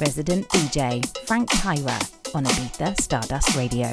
resident DJ Frank Tyra on Ibiza Stardust Radio.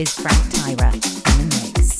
is Frank Tyra in the mix.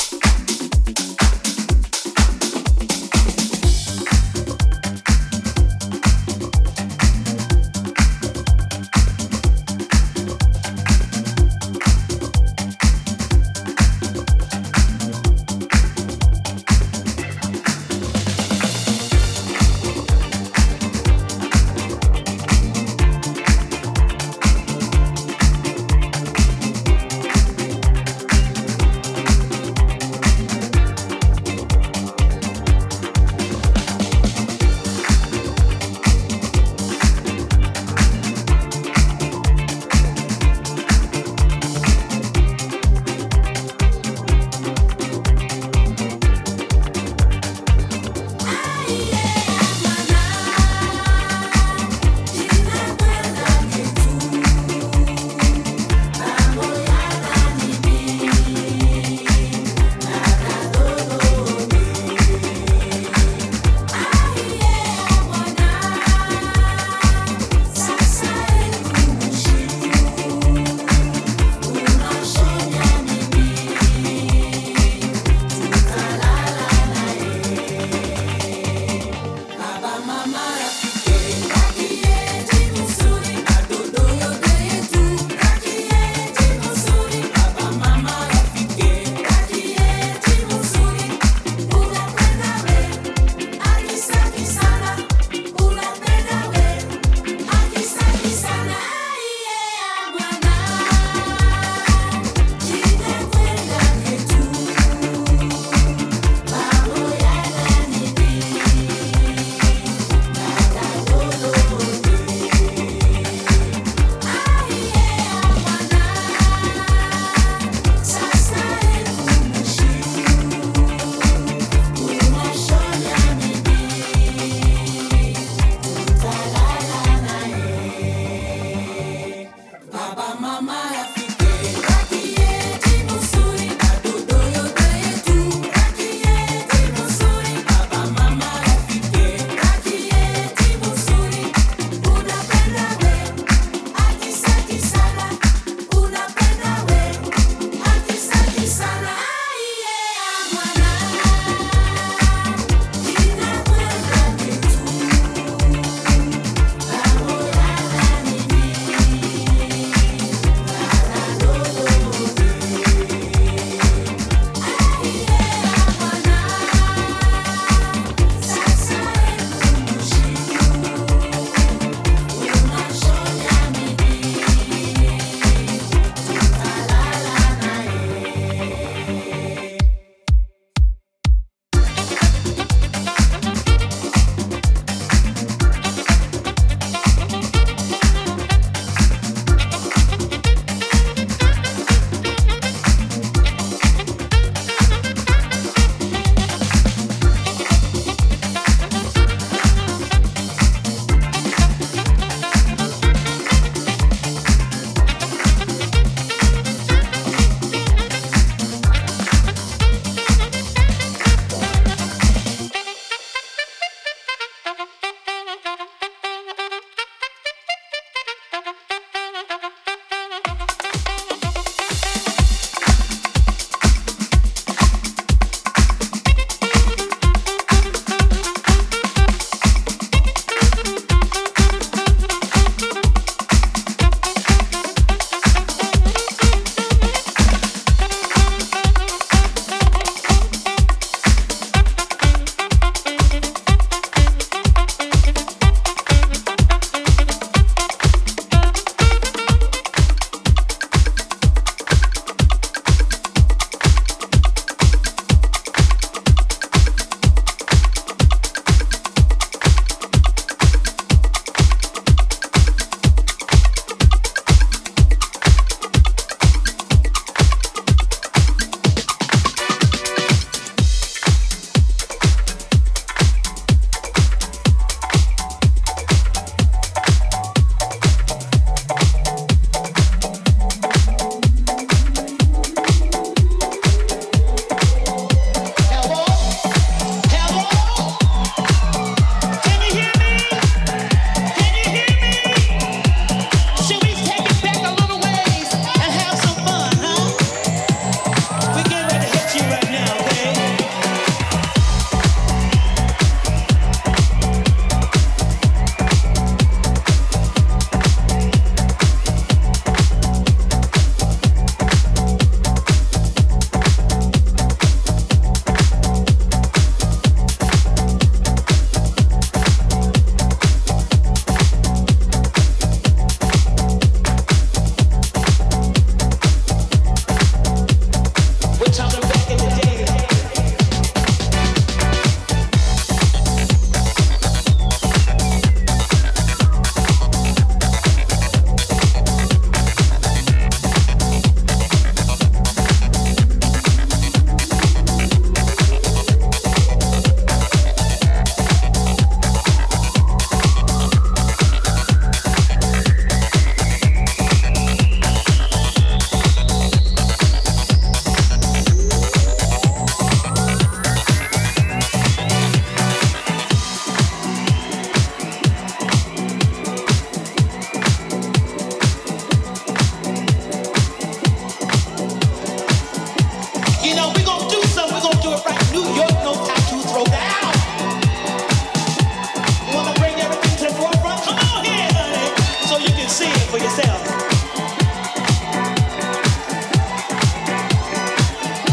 feel it for yourself.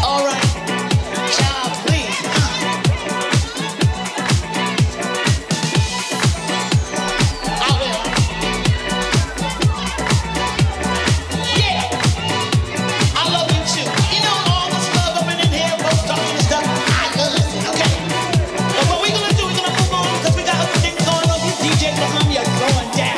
All right, child, please. I will. Yeah, I love you too. You know all this love up in here, both talking and stuff. I love it, okay? And what we gonna do? We gonna move on because we got other things going on. These DJs behind me are going down.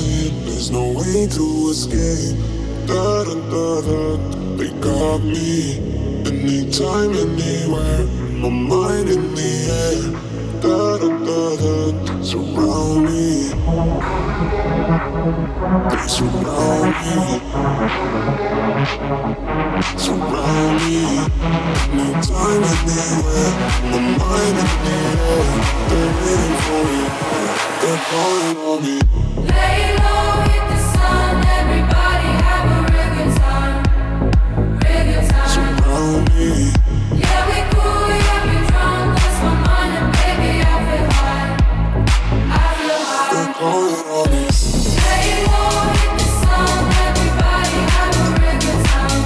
head, there's no way to escape. Da da da da, they got me. Anytime, anywhere, my mind in the air. Da da da da, surround me. They surround me. Surround me. Anytime, anywhere, my mind in the air. They're waiting for me. They're calling on me. Lay low, hit the sun. Everybody have a real good time. Real good time. Surround me. Yeah, we cool, yeah, we drunk. That's my mind, and baby, I feel high. I feel high. They're calling on me. Lay low, hit the sun. Everybody have a real good time.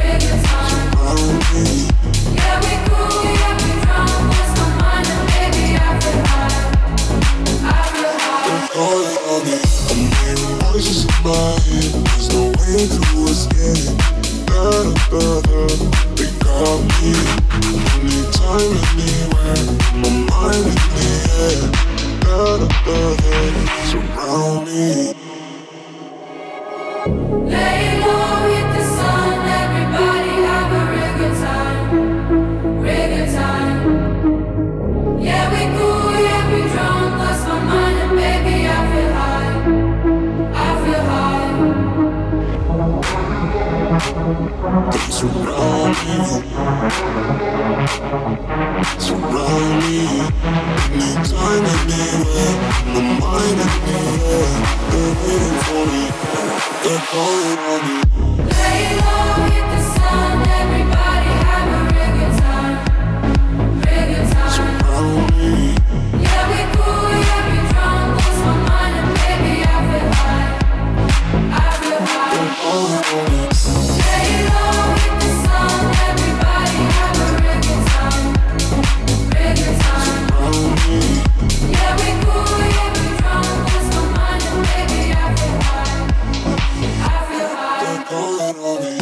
Real good time. Surround me. Yeah, we cool, yeah, we drunk. That's my mind, and baby, I feel high. They're calling on me. I'm hearing voices in my head. There's no way to escape. Da da da, they got me. Anytime, anywhere, my mind in the air. Da da da, surround me. Lay low, hit the sun. Everybody have a real good time. Real good time. Yeah, we cool, yeah, we drunk. Lost my mind and baby, I feel high. I feel high. They surround me. Surround me. Anytime, anywhere, my mind in the air. They're waiting for me. They're calling on me. Lay low, hit the sun. Everybody have a real good time. Real good time. Surround me. Yeah, we cool, yeah, we drunk. Lost my mind and baby, I feel high. I feel high. They're calling on me. Lay low, hit the sun. Everybody have a real good time. Real good time. Surround me. Yeah, we cool, yeah, we drunk. Lost my mind and baby, I feel high. I feel high. They're calling on me.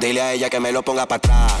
Dile a ella que me lo ponga para atrás. Dile a ella que me lo ponga para atrás.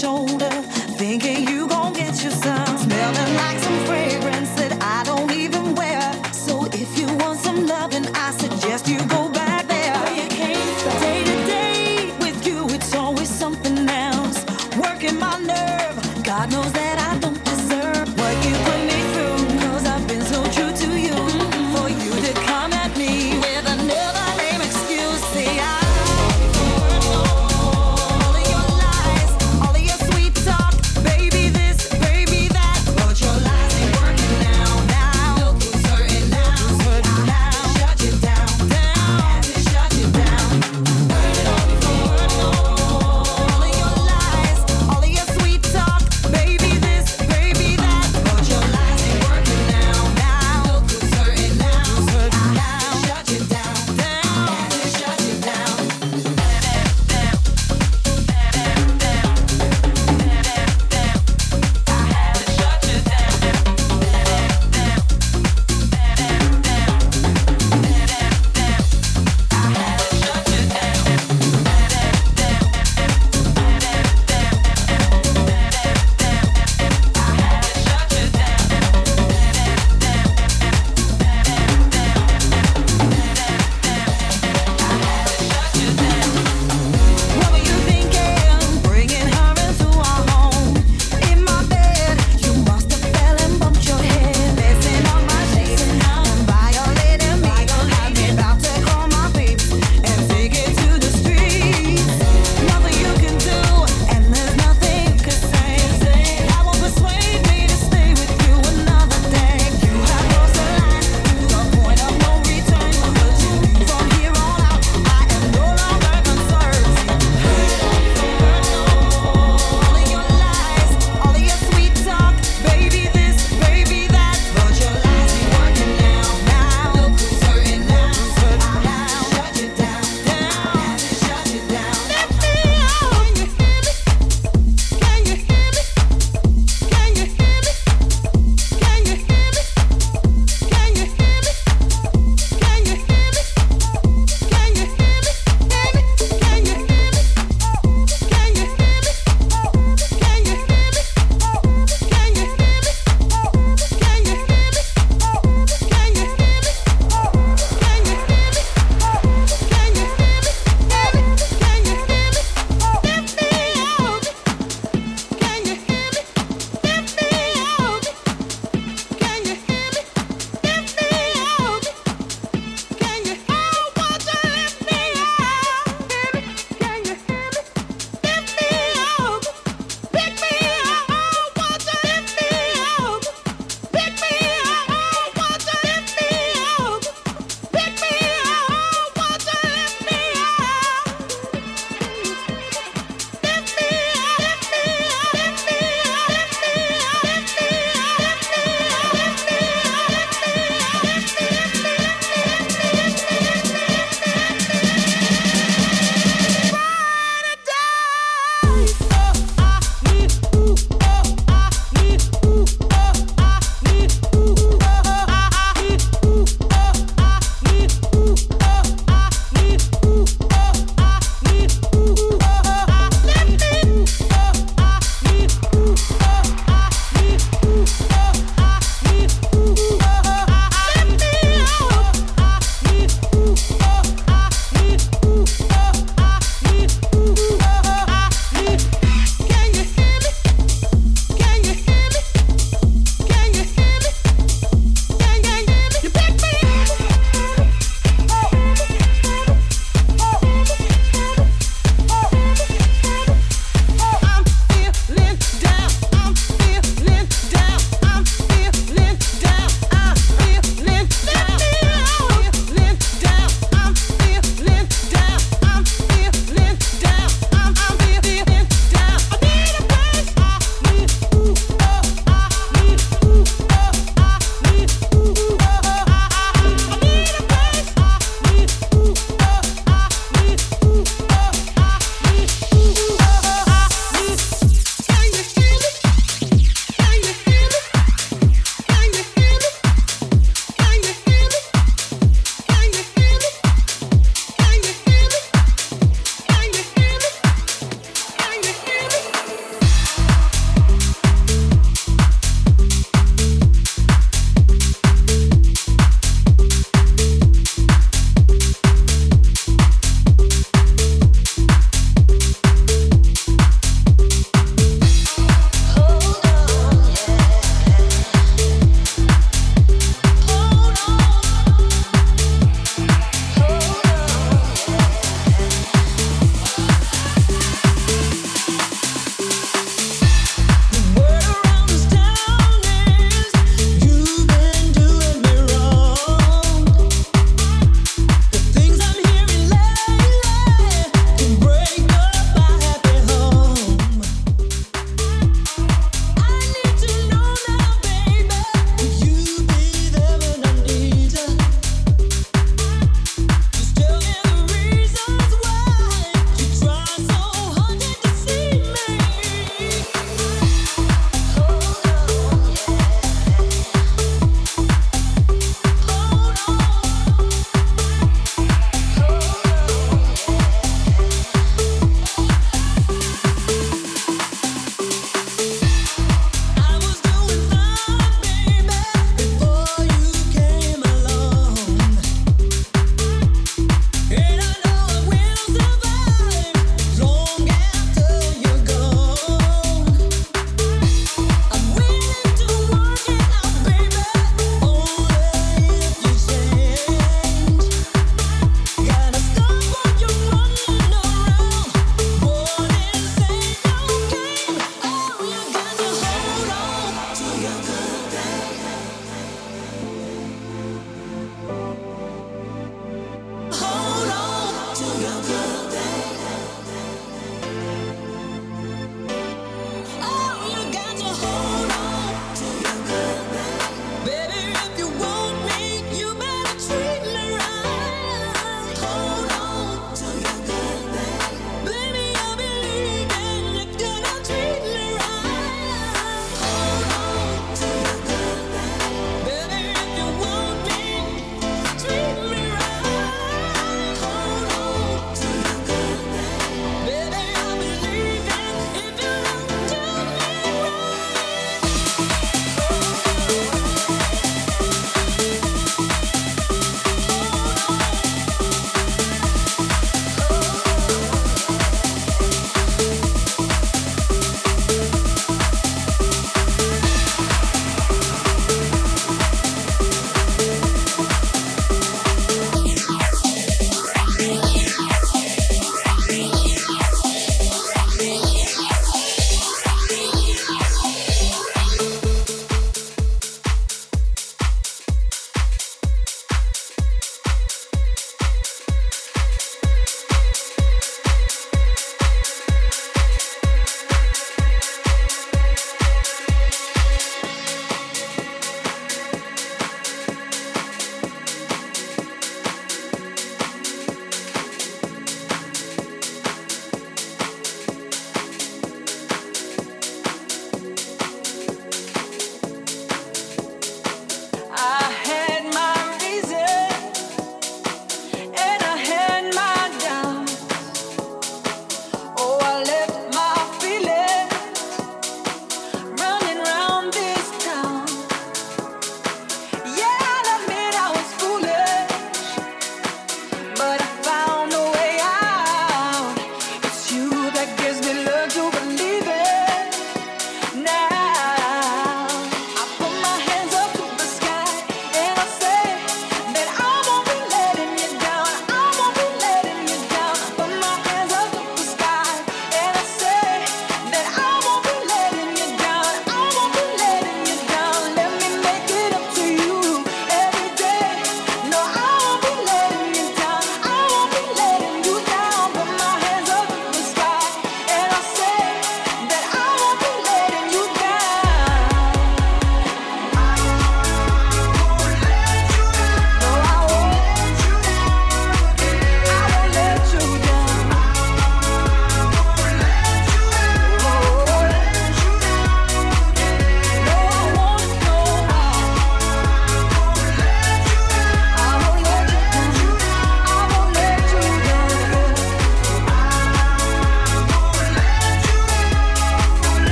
shoulder, thinking you gon' get you some, smelling like some fragrance that I don't even wear. So if you want some loving, I suggest you go back there. You can't stop. Day to day with you, it's always something else, working my nerve. God knows that I don't deserve what you put me through, 'cause I've been so true to you. For you to come at me with another lame excuse, see, I. All of your lies, all of your sweet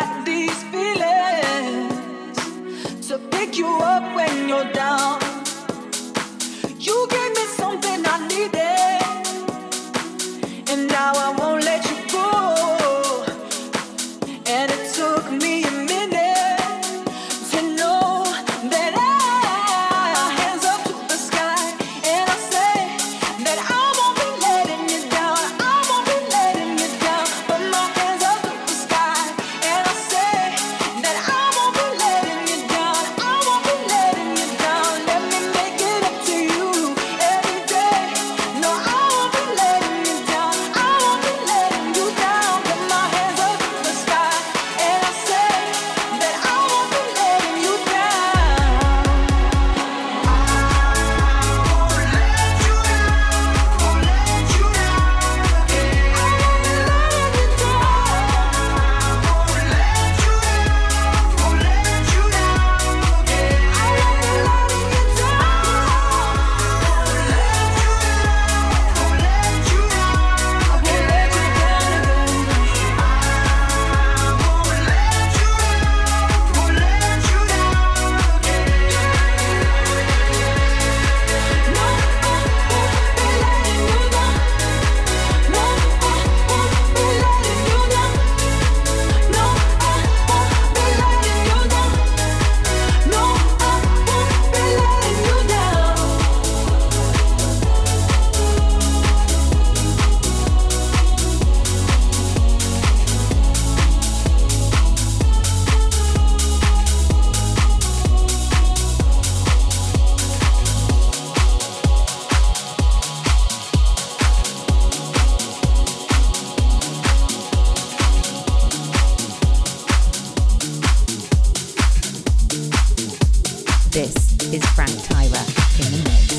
got these feelings to pick you up when you're down. You gave me something I needed, and now I won't let you go. And it took me a minute to know that I hands up to the sky, and I say that I won't be letting you down. I won't be letting you down. But my hands up to the sky, and I say that I won't be letting you down. I won't be letting you down. Let me make it up to you every day. No, I won't be letting you down. I won't be letting you down. Put my hands up to the sky, and I say that I won't be letting you down. This is Frank Tyler in the mix.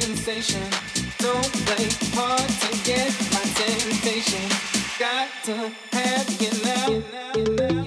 sensation. Don't play hard to get my temptation. Got to have you now.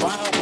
Wow.